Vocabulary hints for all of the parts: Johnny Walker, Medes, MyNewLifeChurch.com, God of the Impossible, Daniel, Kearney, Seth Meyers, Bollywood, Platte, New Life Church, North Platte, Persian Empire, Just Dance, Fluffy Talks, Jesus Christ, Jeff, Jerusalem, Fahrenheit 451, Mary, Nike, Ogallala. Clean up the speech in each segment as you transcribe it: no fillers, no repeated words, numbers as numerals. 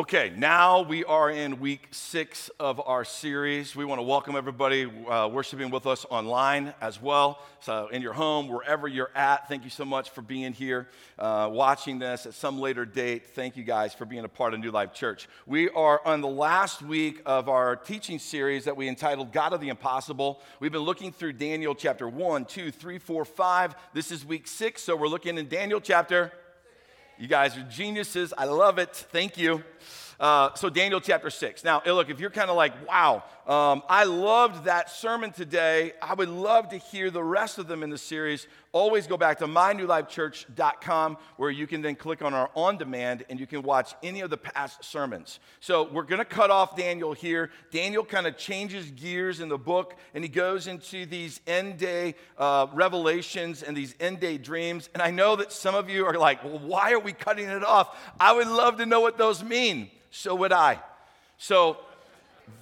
Okay, now we are in week 6 of our series. We want to welcome everybody worshiping with us online as well. So in your home, wherever you're at, thank you so much for being here, watching this at some later date. Thank you guys for being a part of New Life Church. We are on the last week of our teaching series that we entitled God of the Impossible. We've been looking through Daniel chapter 1, 2, 3, 4, 5. This is week 6, so we're looking in Daniel chapter. You guys are geniuses. I love it. Thank you. So Daniel chapter 6. Now, look, if you're kind of like, wow, I loved that sermon today. I would love to hear the rest of them in the series. Always go back to MyNewLifeChurch.com where you can then click on our on-demand and you can watch any of the past sermons. So we're going to cut off Daniel here. Daniel kind of changes gears in the book and he goes into these end-day revelations and these end-day dreams. And I know that some of you are like, well, why are we cutting it off? I would love to know what those mean. So would I. So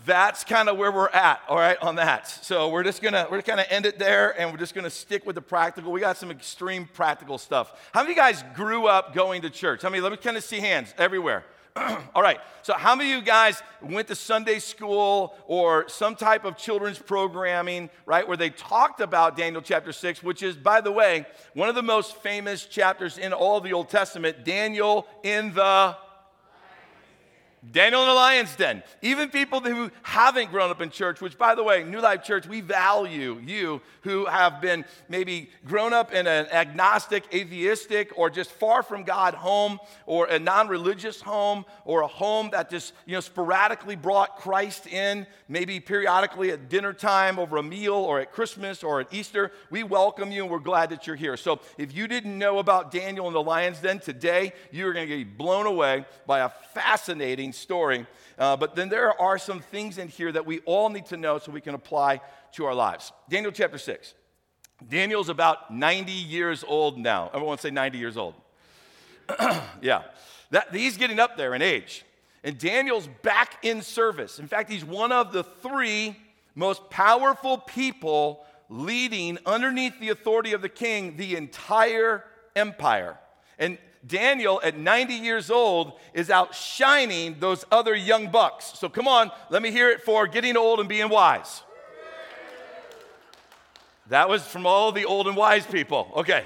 that's kind of where we're at, all right, on that. So we're kind of end it there, and we're just going to stick with the practical. We got some extreme practical stuff. How many of you guys grew up going to church? How many? Let me kind of see hands everywhere. All right, so how many of you guys went to Sunday school or some type of children's programming, right, where they talked about Daniel chapter 6, which is, by the way, one of the most famous chapters in all of the Old Testament, Daniel in the lion's den. Even people who haven't grown up in church, which, by the way, New Life Church, we value you who have been maybe grown up in an agnostic, atheistic, or just far from God home, or a non-religious home, or a home that just, sporadically brought Christ in, maybe periodically at dinner time, over a meal, or at Christmas, or at Easter. We welcome you, and we're glad that you're here. So if you didn't know about Daniel in the lion's den today, you're going to be blown away by a fascinating story, but then there are some things in here that we all need to know so we can apply to our lives. Daniel chapter 6. Daniel's about 90 years old now. Everyone say 90 years old. Yeah. He's getting up there in age. And Daniel's back in service. In fact, he's one of the 3 most powerful people leading underneath the authority of the king the entire empire. And Daniel, at 90 years old, is outshining those other young bucks. So come on, let me hear it for getting old and being wise. That was from all the old and wise people. Okay.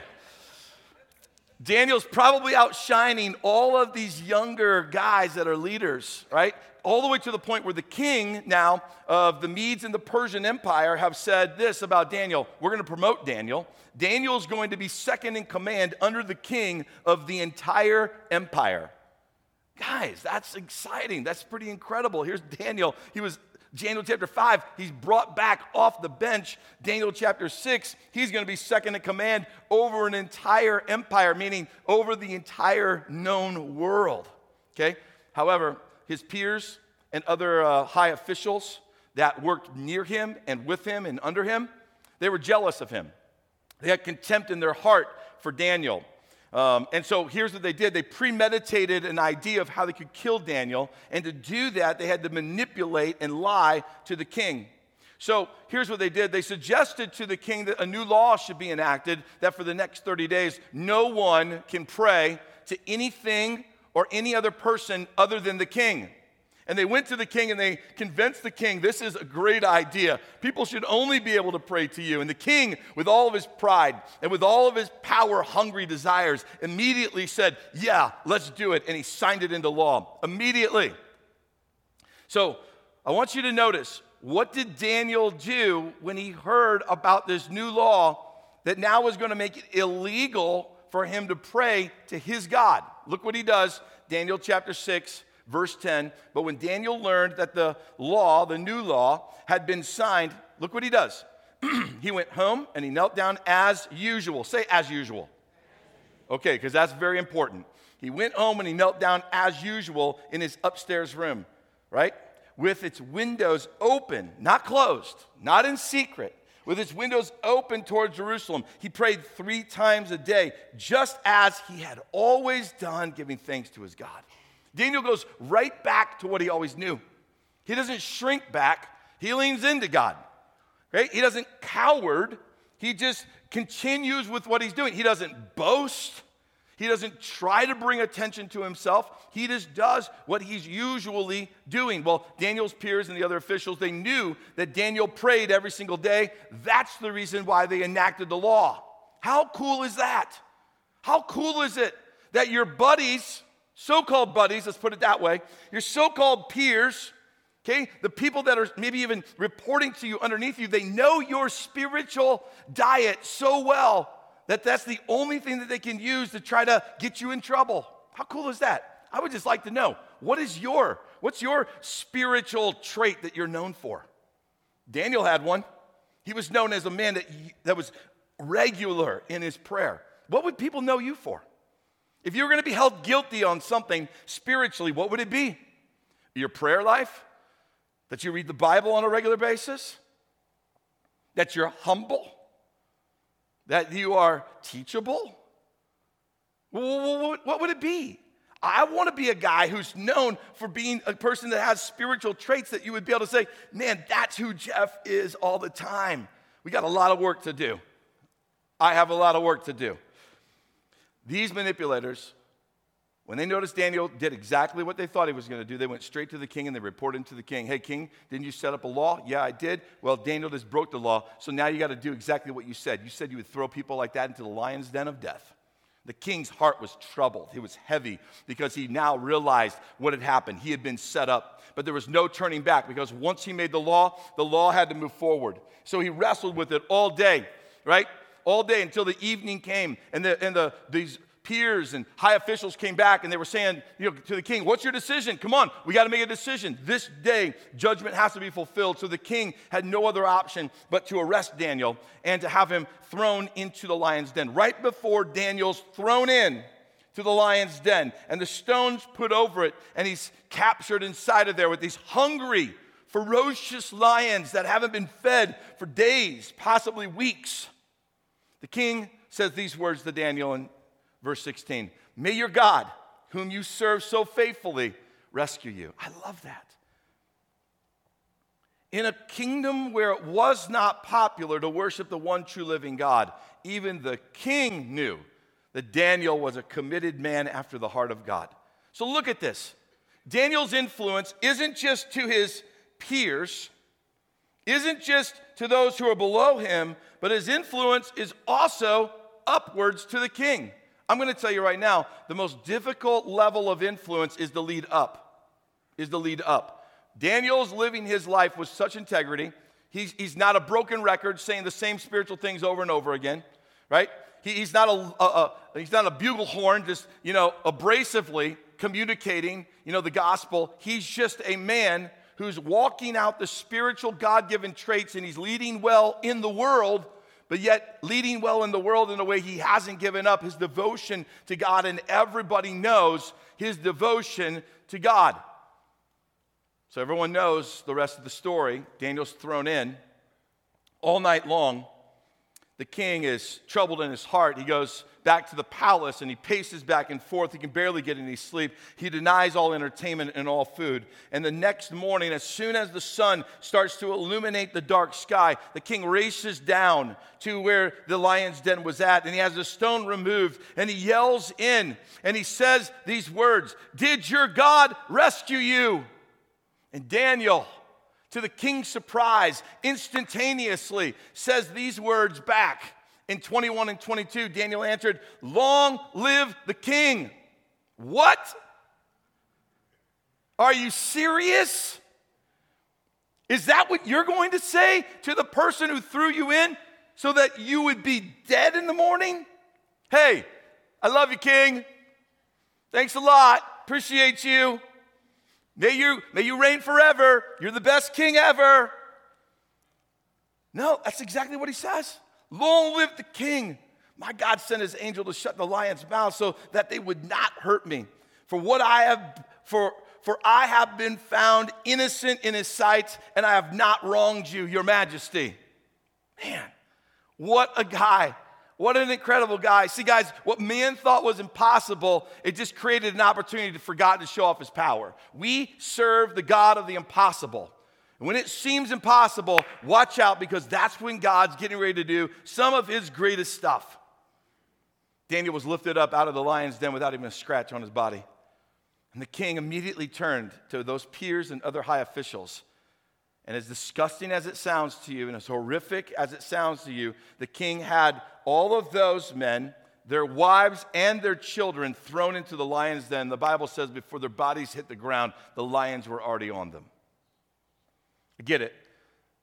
Daniel's probably outshining all of these younger guys that are leaders, right? All the way to the point where the king now of the Medes and the Persian Empire have said this about Daniel. We're going to promote Daniel. Daniel's going to be second in command under the king of the entire empire. Guys, that's exciting. That's pretty incredible. Here's Daniel. Daniel chapter 5, he's brought back off the bench. Daniel chapter 6, he's going to be second in command over an entire empire, meaning over the entire known world, okay? However, his peers and other high officials that worked near him and with him and under him, they were jealous of him. They had contempt in their heart for Daniel. And so here's what they did. They premeditated an idea of how they could kill Daniel. And to do that, they had to manipulate and lie to the king. So here's what they did. They suggested to the king that a new law should be enacted that for the next 30 days, no one can pray to anything or any other person other than the king. And they went to the king and they convinced the king, this is a great idea. People should only be able to pray to you. And the king, with all of his pride and with all of his power-hungry desires, immediately said, yeah, let's do it. And he signed it into law immediately. So I want you to notice, what did Daniel do when he heard about this new law that now was going to make it illegal for him to pray to his God? Look what he does, Daniel chapter 6. Verse 10, but when Daniel learned that the new law, had been signed, look what he does. He went home and he knelt down as usual. Say as usual. Okay, because that's very important. He went home and he knelt down as usual in his upstairs room, right? With its windows open, not closed, not in secret. With its windows open towards Jerusalem, he prayed 3 times a day, just as he had always done, giving thanks to his God. Daniel goes right back to what he always knew. He doesn't shrink back. He leans into God. Right? He doesn't coward. He just continues with what he's doing. He doesn't boast. He doesn't try to bring attention to himself. He just does what he's usually doing. Well, Daniel's peers and the other officials, they knew that Daniel prayed every single day. That's the reason why they enacted the law. How cool is that? How cool is it that your buddies, so-called buddies, let's put it that way, your so-called peers, okay, the people that are maybe even reporting to you underneath you, they know your spiritual diet so well that that's the only thing that they can use to try to get you in trouble. How cool is that? I would just like to know, what's your spiritual trait that you're known for? Daniel had one. He was known as a man that was regular in his prayer. What would people know you for? If you were going to be held guilty on something spiritually, what would it be? Your prayer life? That you read the Bible on a regular basis? That you're humble? That you are teachable? What would it be? I want to be a guy who's known for being a person that has spiritual traits that you would be able to say, man, that's who Jeff is all the time. We got a lot of work to do. I have a lot of work to do. These manipulators, when they noticed Daniel did exactly what they thought he was going to do, they went straight to the king and they reported to the king, hey, king, didn't you set up a law? Yeah, I did. Well, Daniel just broke the law, so now you got to do exactly what you said. You said you would throw people like that into the lion's den of death. The king's heart was troubled. It was heavy because he now realized what had happened. He had been set up, but there was no turning back because once he made the law had to move forward. So he wrestled with it all day, right? All day until the evening came, and these peers and high officials came back, and they were saying, to the king, what's your decision? Come on, we got to make a decision. This day, judgment has to be fulfilled. So the king had no other option but to arrest Daniel and to have him thrown into the lion's den. Right before Daniel's thrown in to the lion's den, and the stones put over it, and he's captured inside of there with these hungry, ferocious lions that haven't been fed for days, possibly weeks. The king says these words to Daniel in verse 16. May your God, whom you serve so faithfully, rescue you. I love that. In a kingdom where it was not popular to worship the one true living God, even the king knew that Daniel was a committed man after the heart of God. So look at this. Daniel's influence isn't just to his peers, isn't just to those who are below him, but his influence is also upwards to the king. I'm going to tell you right now, the most difficult level of influence is the lead up, Daniel's living his life with such integrity. He's not a broken record saying the same spiritual things over and over again, right? He's not a bugle horn just, abrasively communicating, the gospel. He's just a man who's walking out the spiritual God-given traits, and he's leading well in the world, but yet leading well in the world in a way he hasn't given up his devotion to God, and everybody knows his devotion to God. So everyone knows the rest of the story. Daniel's thrown in all night long. The king is troubled in his heart. He goes back to the palace, and he paces back and forth. He can barely get any sleep. He denies all entertainment and all food. And the next morning, as soon as the sun starts to illuminate the dark sky, the king races down to where the lion's den was at, and he has the stone removed, and he yells in, and he says these words, "Did your God rescue you?" And Daniel, to the king's surprise, instantaneously says these words back. In 21 and 22, Daniel answered, "Long live the king." What? Are you serious? Is that what you're going to say to the person who threw you in so that you would be dead in the morning? Hey, I love you, king. Thanks a lot. Appreciate you. May you reign forever. You're the best king ever. No, that's exactly what he says. Long live the king. My God sent his angel to shut the lion's mouth so that they would not hurt me. For I have been found innocent in his sight, and I have not wronged you, your majesty. Man, what a guy. What an incredible guy. See, guys, what man thought was impossible, it just created an opportunity for God to show off his power. We serve the God of the impossible. And when it seems impossible, watch out, because that's when God's getting ready to do some of his greatest stuff. Daniel was lifted up out of the lion's den without even a scratch on his body. And the king immediately turned to those peers and other high officials. And as disgusting as it sounds to you, and as horrific as it sounds to you, the king had all of those men, their wives, and their children thrown into the lion's den. The Bible says before their bodies hit the ground, the lions were already on them. I get it.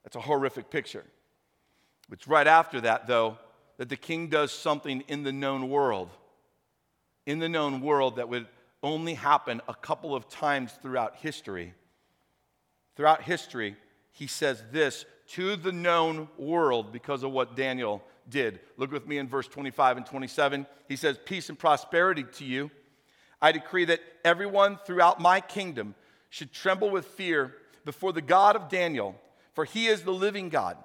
That's a horrific picture. It's right after that, though, that the king does something in the known world that would only happen a couple of times throughout history. Throughout history, he says this to the known world because of what Daniel did. Look with me in verse 25 and 27. He says, "Peace and prosperity to you. I decree that everyone throughout my kingdom should tremble with fear before the God of Daniel, for he is the living God.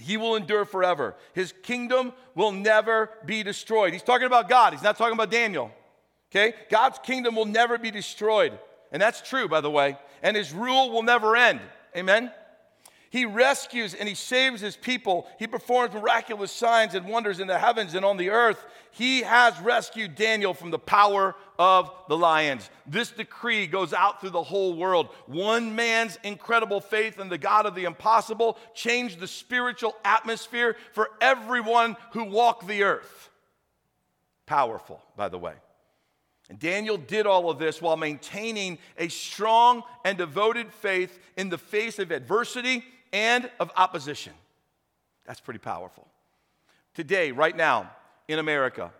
He will endure forever. His kingdom will never be destroyed." He's talking about God. He's not talking about Daniel. Okay? God's kingdom will never be destroyed. And that's true, by the way. And his rule will never end. Amen? He rescues and he saves his people. He performs miraculous signs and wonders in the heavens and on the earth. He has rescued Daniel from the power of the lions. This decree goes out through the whole world. One man's incredible faith in the God of the impossible changed the spiritual atmosphere for everyone who walked the earth. Powerful, by the way. And Daniel did all of this while maintaining a strong and devoted faith in the face of adversity and of opposition. That's pretty powerful. Today, right now, in America,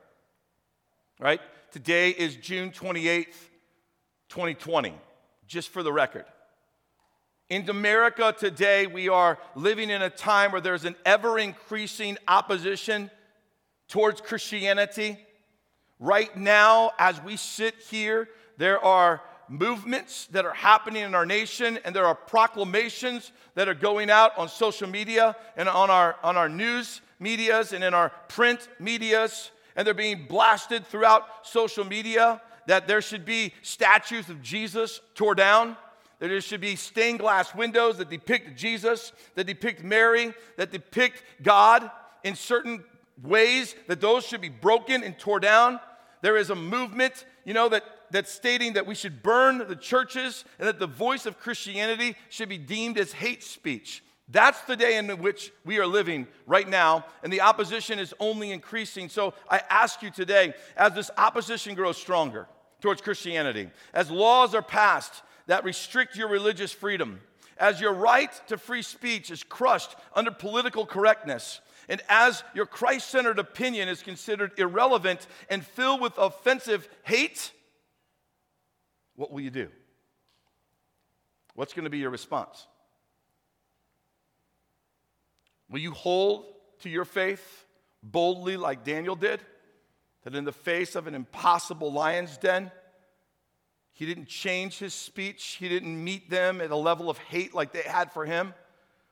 right? Today is June 28th, 2020, just for the record. In America today, we are living in a time where there's an ever-increasing opposition towards Christianity. Right now, as we sit here, there are movements that are happening in our nation, and there are proclamations that are going out on social media and on our news medias and in our print medias, and they're being blasted throughout social media that there should be statues of Jesus torn down, that there should be stained glass windows that depict Jesus, that depict Mary, that depict God in certain ways, that those should be broken and torn down. There is a movement, that's stating that we should burn the churches and that the voice of Christianity should be deemed as hate speech. That's the day in which we are living right now, and the opposition is only increasing. So I ask you today, as this opposition grows stronger towards Christianity, as laws are passed that restrict your religious freedom, as your right to free speech is crushed under political correctness, and as your Christ-centered opinion is considered irrelevant and filled with offensive hate, what will you do? What's going to be your response? Will you hold to your faith boldly like Daniel did? That in the face of an impossible lion's den, he didn't change his speech. He didn't meet them at a level of hate like they had for him.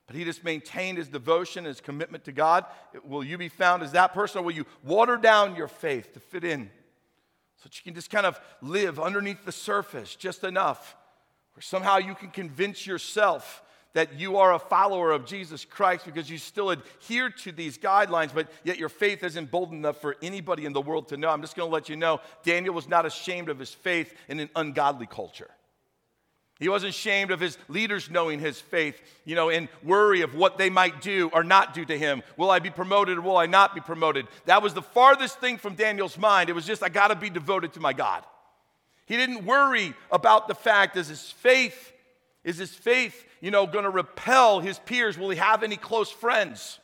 But he just maintained his devotion, his commitment to God. Will you be found as that person, or will you water down your faith to fit in so that you can just kind of live underneath the surface just enough, or somehow you can convince yourself that you are a follower of Jesus Christ because you still adhere to these guidelines, but yet your faith isn't bold enough for anybody in the world to know? I'm just going to let you know, Daniel was not ashamed of his faith in an ungodly culture. He wasn't ashamed of his leaders knowing his faith, in worry of what they might do or not do to him. Will I be promoted or will I not be promoted? That was the farthest thing from Daniel's mind. It was just, I got to be devoted to my God. He didn't worry about the fact, is his faith going to repel his peers? Will he have any close friends?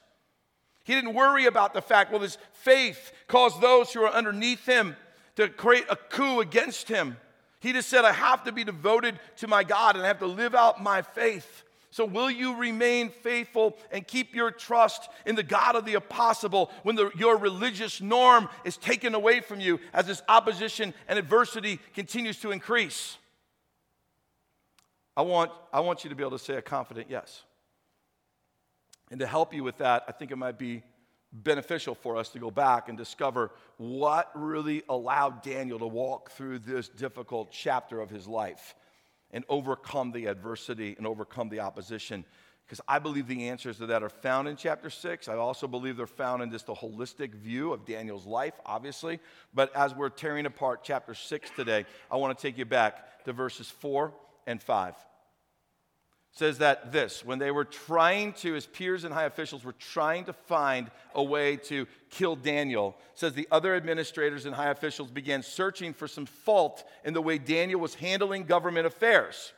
He didn't worry about the fact, will his faith cause those who are underneath him to create a coup against him? He just said, I have to be devoted to my God and I have to live out my faith. So will you remain faithful and keep your trust in the God of the impossible when your religious norm is taken away from you as this opposition and adversity continues to increase? I want you to be able to say a confident yes. And to help you with that, I think it might be beneficial for us to go back and discover what really allowed Daniel to walk through this difficult chapter of his life and overcome the adversity and overcome the opposition. Because I believe the answers to that are found in chapter 6. I also believe they're found in just the holistic view of Daniel's life, obviously. But as we're tearing apart chapter 6 today, I want to take you back to verses 4 and 5. It says that this, when they were trying to, his peers and high officials were trying to find a way to kill Daniel, it says the other administrators and high officials began searching for some fault in the way Daniel was handling government affairs,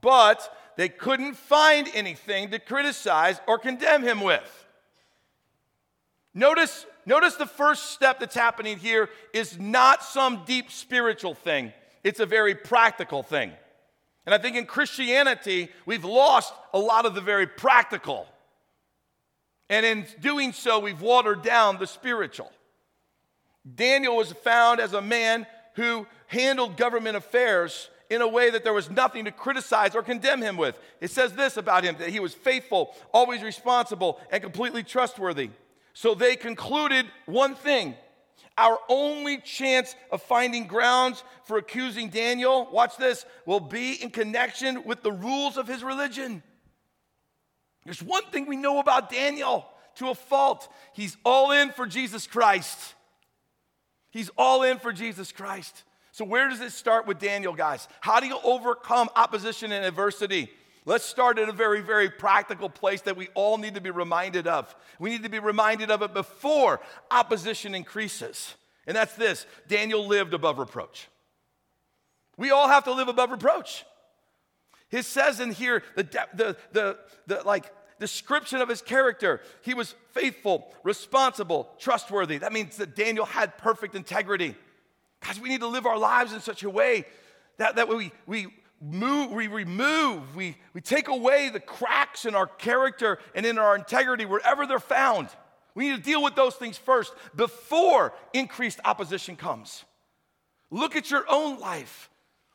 but they couldn't find anything to criticize or condemn him with. Notice the first step that's happening here is not some deep spiritual thing. It's a very practical thing. And I think in Christianity, we've lost a lot of the very practical. And in doing so, we've watered down the spiritual. Daniel was found as a man who handled government affairs in a way that there was nothing to criticize or condemn him with. It says this about him, that he was faithful, always responsible, and completely trustworthy. So they concluded one thing. Our only chance of finding grounds for accusing Daniel, watch this, will be in connection with the rules of his religion. There's one thing we know about Daniel to a fault. He's all in for Jesus Christ. He's all in for Jesus Christ. So where does it start with Daniel, guys? How do you overcome opposition and adversity? Let's start at a very, very practical place that we all need to be reminded of. We need to be reminded of it before opposition increases. And that's this. Daniel lived above reproach. We all have to live above reproach. It says in here, the description of his character. He was faithful, responsible, trustworthy. That means that Daniel had perfect integrity. Guys, we need to live our lives in such a way that we take away the cracks in our character and in our integrity wherever they're found. We need to deal with those things first before increased opposition comes. Look at your own life.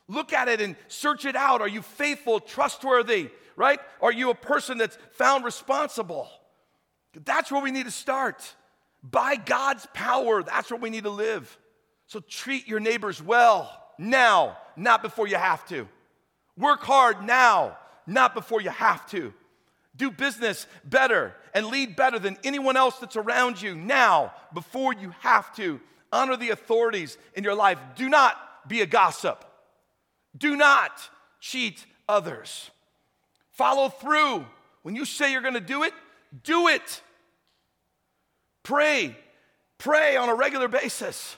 Look at it and search it out. Are you faithful, trustworthy, right? Are you a person that's found responsible? That's where we need to start. By God's power, that's where we need to live. So treat your neighbors well now, not before you have to. Work hard now, not before you have to. Do business better and lead better than anyone else that's around you now, before you have to. Honor the authorities in your life. Do not be a gossip. Do not cheat others. Follow through. When you say you're going to do it. Pray. Pray on a regular basis.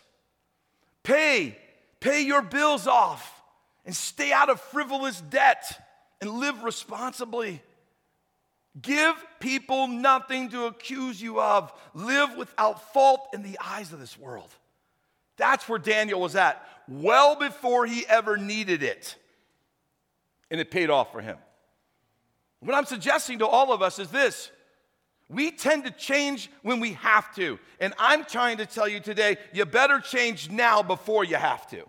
Pay your bills off and stay out of frivolous debt and live responsibly. Give people nothing to accuse you of. Live without fault in the eyes of this world. That's where Daniel was at, well before he ever needed it. And it paid off for him. What I'm suggesting to all of us is this. We tend to change when we have to. And I'm trying to tell you today, you better change now before you have to.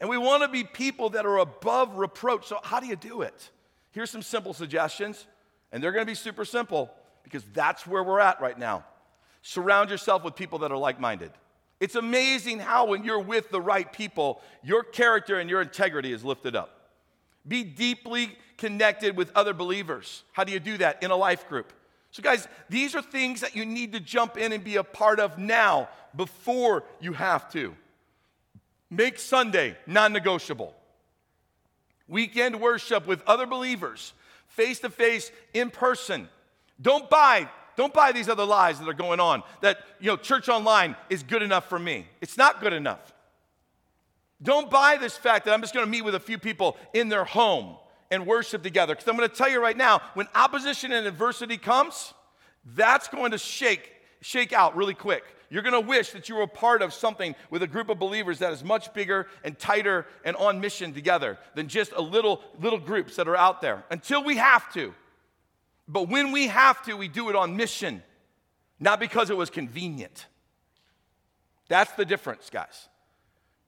And we want to be people that are above reproach. So how do you do it? Here's some simple suggestions. And they're going to be super simple because that's where we're at right now. Surround yourself with people that are like-minded. It's amazing how when you're with the right people, your character and your integrity is lifted up. Be deeply connected with other believers. How do you do that? In a life group. So guys, these are things that you need to jump in and be a part of now before you have to. Make Sunday non-negotiable. Weekend worship with other believers, face-to-face, in person. Don't buy these other lies that are going on, that church online is good enough for me. It's not good enough. Don't buy this fact that I'm just going to meet with a few people in their home and worship together. Because I'm going to tell you right now, when opposition and adversity comes, that's going to shake out really quick. You're going to wish that you were a part of something with a group of believers that is much bigger and tighter and on mission together than just a little groups that are out there. Until we have to. But when we have to, we do it on mission. Not because it was convenient. That's the difference, guys.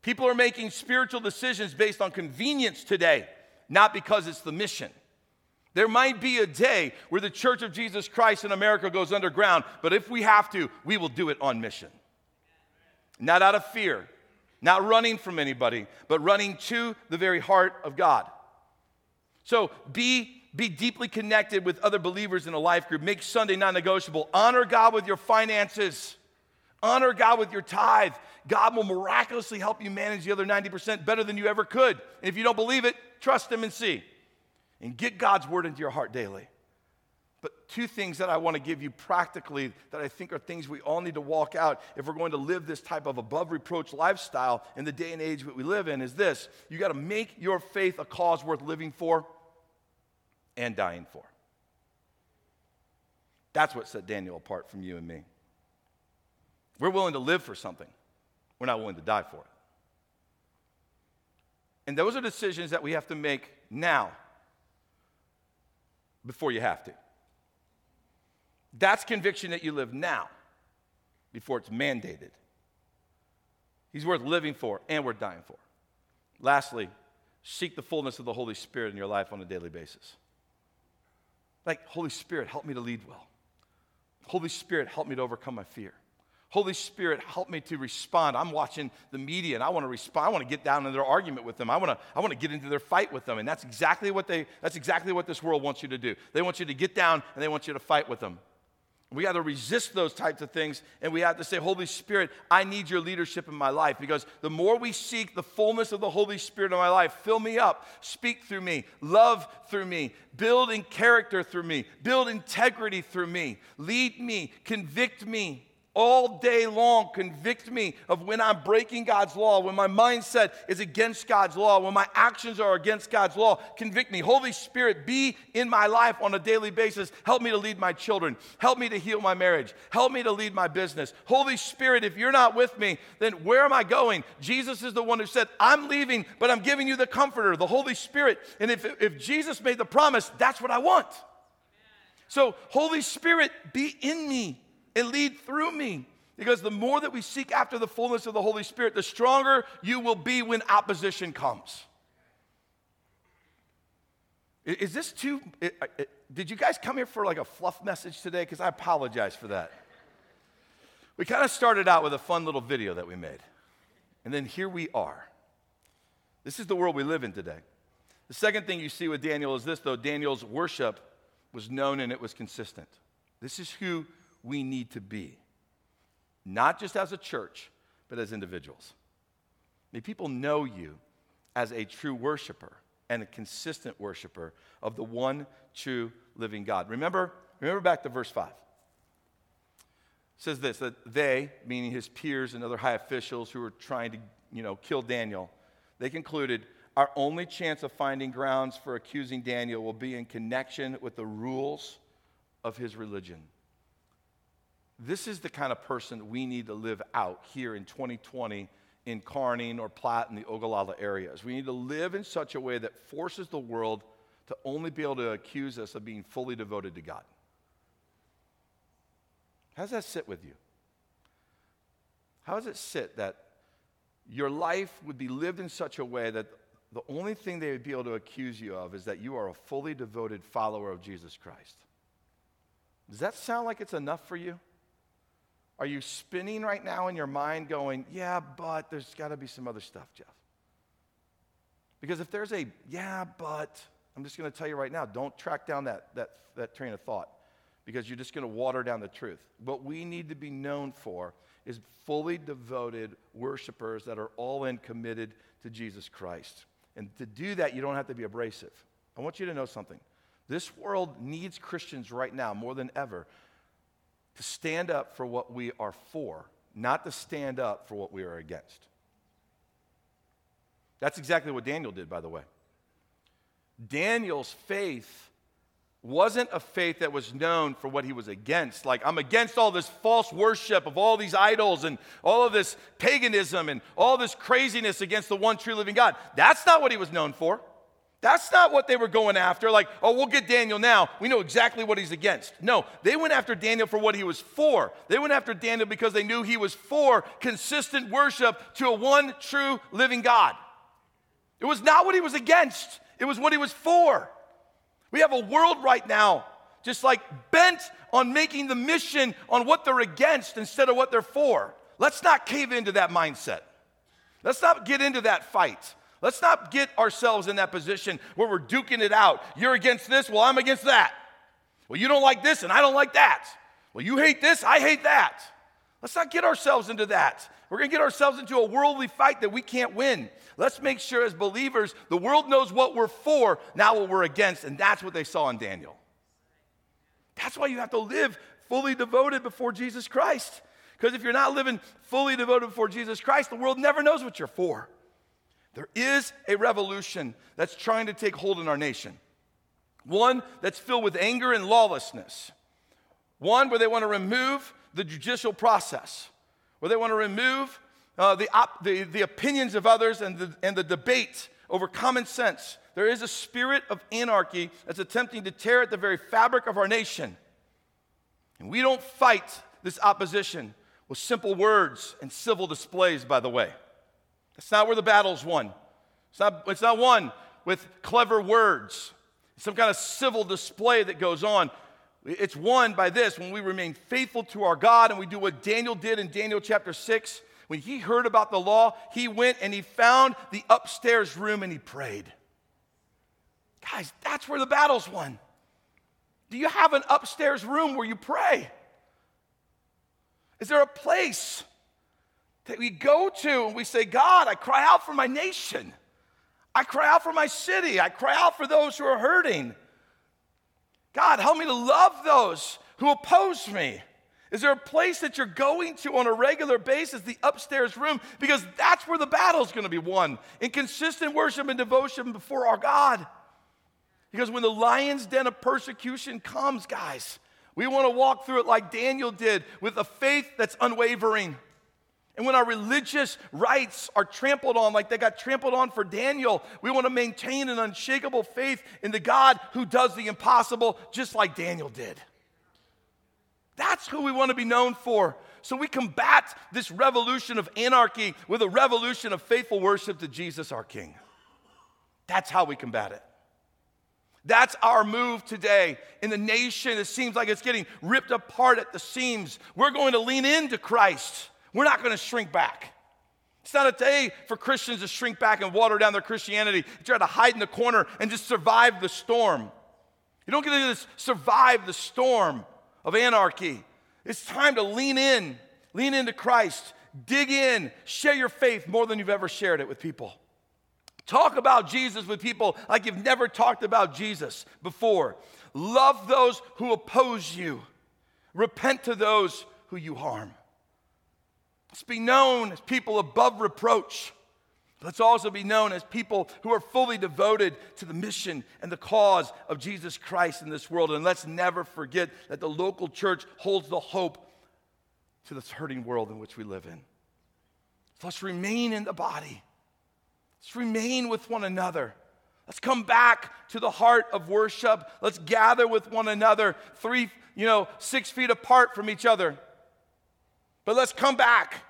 People are making spiritual decisions based on convenience today. Not because it's the mission. There might be a day where the Church of Jesus Christ in America goes underground, but if we have to, we will do it on mission. Not out of fear, not running from anybody, but running to the very heart of God. So be Be deeply connected with other believers in a life group. Make Sunday non-negotiable. Honor God with your finances. Honor God with your tithe. God will miraculously help you manage the other 90% better than you ever could. And if you don't believe it, trust him and see. And get God's word into your heart daily. But two things that I want to give you practically that I think are things we all need to walk out if we're going to live this type of above-reproach lifestyle in the day and age that we live in is this. You got to make your faith a cause worth living for and dying for. That's what set Daniel apart from you and me. We're willing to live for something. We're not willing to die for it. And those are decisions that we have to make now before you have to. That's conviction that you live now before it's mandated. He's worth living for and worth dying for. Lastly, seek the fullness of the Holy Spirit in your life on a daily basis. Like, Holy Spirit, help me to lead well. Holy Spirit, help me to overcome my fear. Holy Spirit, help me to respond. I'm watching the media, and I want to respond. I want to get down in their argument with them. I want to get into their fight with them, and that's exactly what this world wants you to do. They want you to get down, and they want you to fight with them. We got to resist those types of things, and we have to say, Holy Spirit, I need your leadership in my life, because the more we seek the fullness of the Holy Spirit in my life, fill me up, speak through me, love through me, build in character through me, build integrity through me, lead me, convict me. All day long, convict me of when I'm breaking God's law, when my mindset is against God's law, when my actions are against God's law. Convict me. Holy Spirit, be in my life on a daily basis. Help me to lead my children. Help me to heal my marriage. Help me to lead my business. Holy Spirit, if you're not with me, then where am I going? Jesus is the one who said, I'm leaving, but I'm giving you the comforter, the Holy Spirit. And if Jesus made the promise, that's what I want. So, Holy Spirit, be in me. And lead through me. Because the more that we seek after the fullness of the Holy Spirit, the stronger you will be when opposition comes. Is this too... Did you guys come here for like a fluff message today? Because I apologize for that. We kind of started out with a fun little video that we made. And then here we are. This is the world we live in today. The second thing you see with Daniel is this, though. Daniel's worship was known and it was consistent. This is who... we need to be, not just as a church, but as individuals. May people know you as a true worshiper and a consistent worshiper of the one true living God. Remember back to verse 5. It says this, that they, meaning his peers and other high officials who were trying to, kill Daniel, they concluded, our only chance of finding grounds for accusing Daniel will be in connection with the rules of his religion. This is the kind of person we need to live out here in 2020 in Kearney or Platte and the Ogallala areas. We need to live in such a way that forces the world to only be able to accuse us of being fully devoted to God. How does that sit with you? How does it sit that your life would be lived in such a way that the only thing they would be able to accuse you of is that you are a fully devoted follower of Jesus Christ? Does that sound like it's enough for you? Are you spinning right now in your mind going, yeah, but there's got to be some other stuff, Jeff? Because if there's a, yeah, but, I'm just going to tell you right now, don't track down that train of thought, because you're just going to water down the truth. What we need to be known for is fully devoted worshipers that are all in committed to Jesus Christ. And to do that, you don't have to be abrasive. I want you to know something. This world needs Christians right now more than ever to stand up for what we are for, not to stand up for what we are against. That's exactly what Daniel did, by the way. Daniel's faith wasn't a faith that was known for what he was against. Like, I'm against all this false worship of all these idols and all of this paganism and all this craziness against the one true living God. That's not what he was known for. That's not what they were going after. Like, oh, we'll get Daniel now. We know exactly what he's against. No, they went after Daniel for what he was for. They went after Daniel because they knew he was for consistent worship to a one true living God. It was not what he was against. It was what he was for. We have a world right now just like bent on making the mission on what they're against instead of what they're for. Let's not cave into that mindset. Let's not get into that fight. Let's not get ourselves in that position where we're duking it out. You're against this, well, I'm against that. Well, you don't like this, and I don't like that. Well, you hate this, I hate that. Let's not get ourselves into that. We're going to get ourselves into a worldly fight that we can't win. Let's make sure as believers, the world knows what we're for, not what we're against, and that's what they saw in Daniel. That's why you have to live fully devoted before Jesus Christ. Because if you're not living fully devoted before Jesus Christ, the world never knows what you're for. There is a revolution that's trying to take hold in our nation. One that's filled with anger and lawlessness. One where they want to remove the judicial process, where they want to remove the opinions of others and the debate over common sense. There is a spirit of anarchy that's attempting to tear at the very fabric of our nation. And we don't fight this opposition with simple words and civil displays, by the way. That's not where the battle's won. It's not won with clever words, some kind of civil display that goes on. It's won by this, when we remain faithful to our God and we do what Daniel did in Daniel chapter 6. When he heard about the law, he went and he found the upstairs room and he prayed. Guys, that's where the battle's won. Do you have an upstairs room where you pray? Is there a place that we go to and we say, God, I cry out for my nation. I cry out for my city. I cry out for those who are hurting. God, help me to love those who oppose me. Is there a place that you're going to on a regular basis, the upstairs room? Because that's where the battle's going to be won, in consistent worship and devotion before our God. Because when the lion's den of persecution comes, guys, we want to walk through it like Daniel did, with a faith that's unwavering. And when our religious rights are trampled on, like they got trampled on for Daniel, we want to maintain an unshakable faith in the God who does the impossible, just like Daniel did. That's who we want to be known for. So we combat this revolution of anarchy with a revolution of faithful worship to Jesus, our King. That's how we combat it. That's our move today. In the nation, it seems like it's getting ripped apart at the seams. We're going to lean into Christ. We're not going to shrink back. It's not a day for Christians to shrink back and water down their Christianity, try to hide in the corner and just survive the storm. You don't get to just survive the storm of anarchy. It's time to lean into Christ, dig in, share your faith more than you've ever shared it with people. Talk about Jesus with people like you've never talked about Jesus before. Love those who oppose you. Repent to those who you harm. Let's be known as people above reproach. Let's also be known as people who are fully devoted to the mission and the cause of Jesus Christ in this world. And let's never forget that the local church holds the hope to this hurting world in which we live in. So let's remain in the body. Let's remain with one another. Let's come back to the heart of worship. Let's gather with one another, 6 feet apart from each other. But let's come back.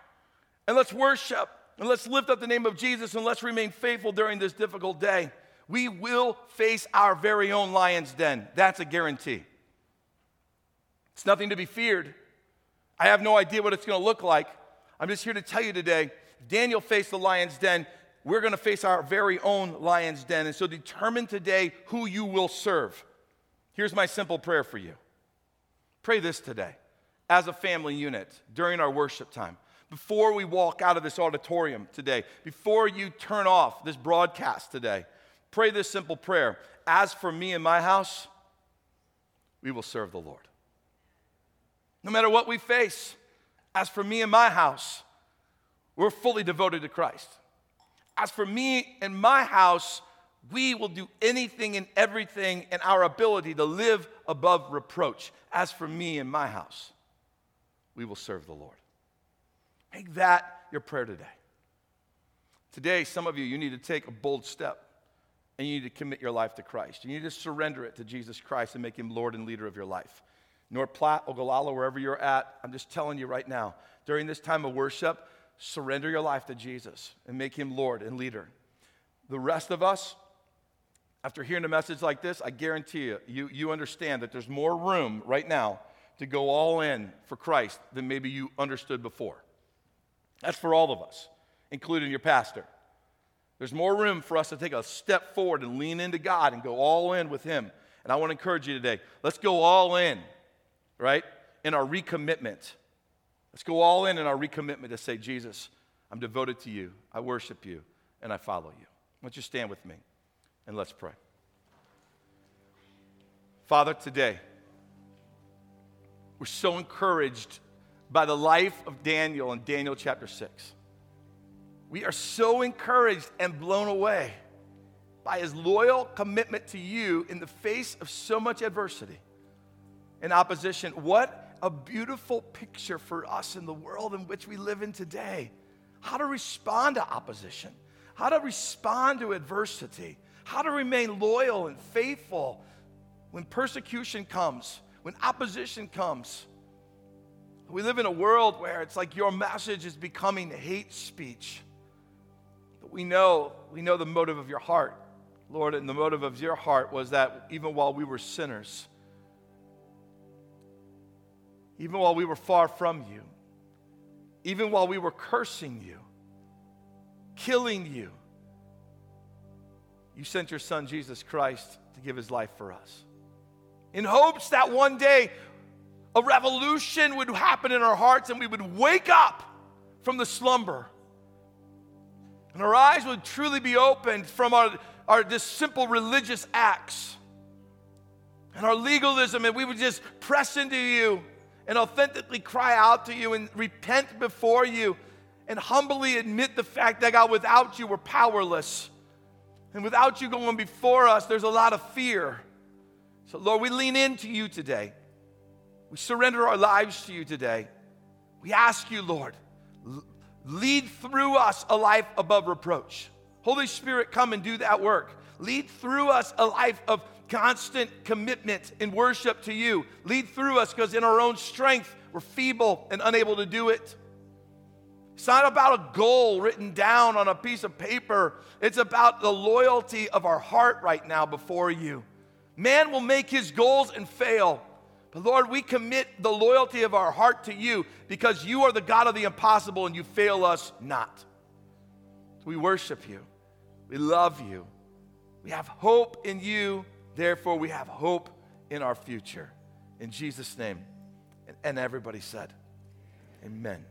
And let's worship, and let's lift up the name of Jesus, and let's remain faithful during this difficult day. We will face our very own lion's den. That's a guarantee. It's nothing to be feared. I have no idea what it's going to look like. I'm just here to tell you today, Daniel faced the lion's den. We're going to face our very own lion's den. And so determine today who you will serve. Here's my simple prayer for you. Pray this today as a family unit during our worship time. Before we walk out of this auditorium today, before you turn off this broadcast today, pray this simple prayer. As for me and my house, we will serve the Lord. No matter what we face, as for me and my house, we're fully devoted to Christ. As for me and my house, we will do anything and everything in our ability to live above reproach. As for me and my house, we will serve the Lord. Make that your prayer today. Today, some of you need to take a bold step, and you need to commit your life to Christ. You need to surrender it to Jesus Christ and make him Lord and leader of your life. North Platte, Ogallala, wherever you're at, I'm just telling you right now, during this time of worship, surrender your life to Jesus and make him Lord and leader. The rest of us, after hearing a message like this, I guarantee you understand that there's more room right now to go all in for Christ than maybe you understood before. That's for all of us, including your pastor. There's more room for us to take a step forward and lean into God and go all in with Him. And I want to encourage you today, let's go all in, right, in our recommitment. Let's go all in our recommitment to say, Jesus, I'm devoted to you, I worship you, and I follow you. Why don't you stand with me, and let's pray. Father, today, we're so encouraged by the life of Daniel in Daniel chapter 6. We are so encouraged and blown away by his loyal commitment to you in the face of so much adversity and opposition. What a beautiful picture for us in the world in which we live in today. How to respond to opposition, how to respond to adversity, how to remain loyal and faithful when persecution comes, when opposition comes. We live in a world where it's like your message is becoming hate speech. But we know the motive of your heart, Lord, and the motive of your heart was that even while we were sinners, even while we were far from you, even while we were cursing you, killing you, you sent your Son, Jesus Christ, to give His life for us, in hopes that one day a revolution would happen in our hearts and we would wake up from the slumber and our eyes would truly be opened from our just simple religious acts and our legalism, and we would just press into you and authentically cry out to you and repent before you and humbly admit the fact that, God, without you, we're powerless. And without you going before us, there's a lot of fear. So, Lord, we lean into you today. We surrender our lives to you today. We ask you, Lord, lead through us a life above reproach. Holy Spirit, come and do that work. Lead through us a life of constant commitment and worship to you. Lead through us, because in our own strength, we're feeble and unable to do it. It's not about a goal written down on a piece of paper. It's about the loyalty of our heart right now before you. Man will make his goals and fail. But Lord, we commit the loyalty of our heart to you, because you are the God of the impossible and you fail us not. We worship you. We love you. We have hope in you. Therefore, we have hope in our future. In Jesus' name. And everybody said, amen.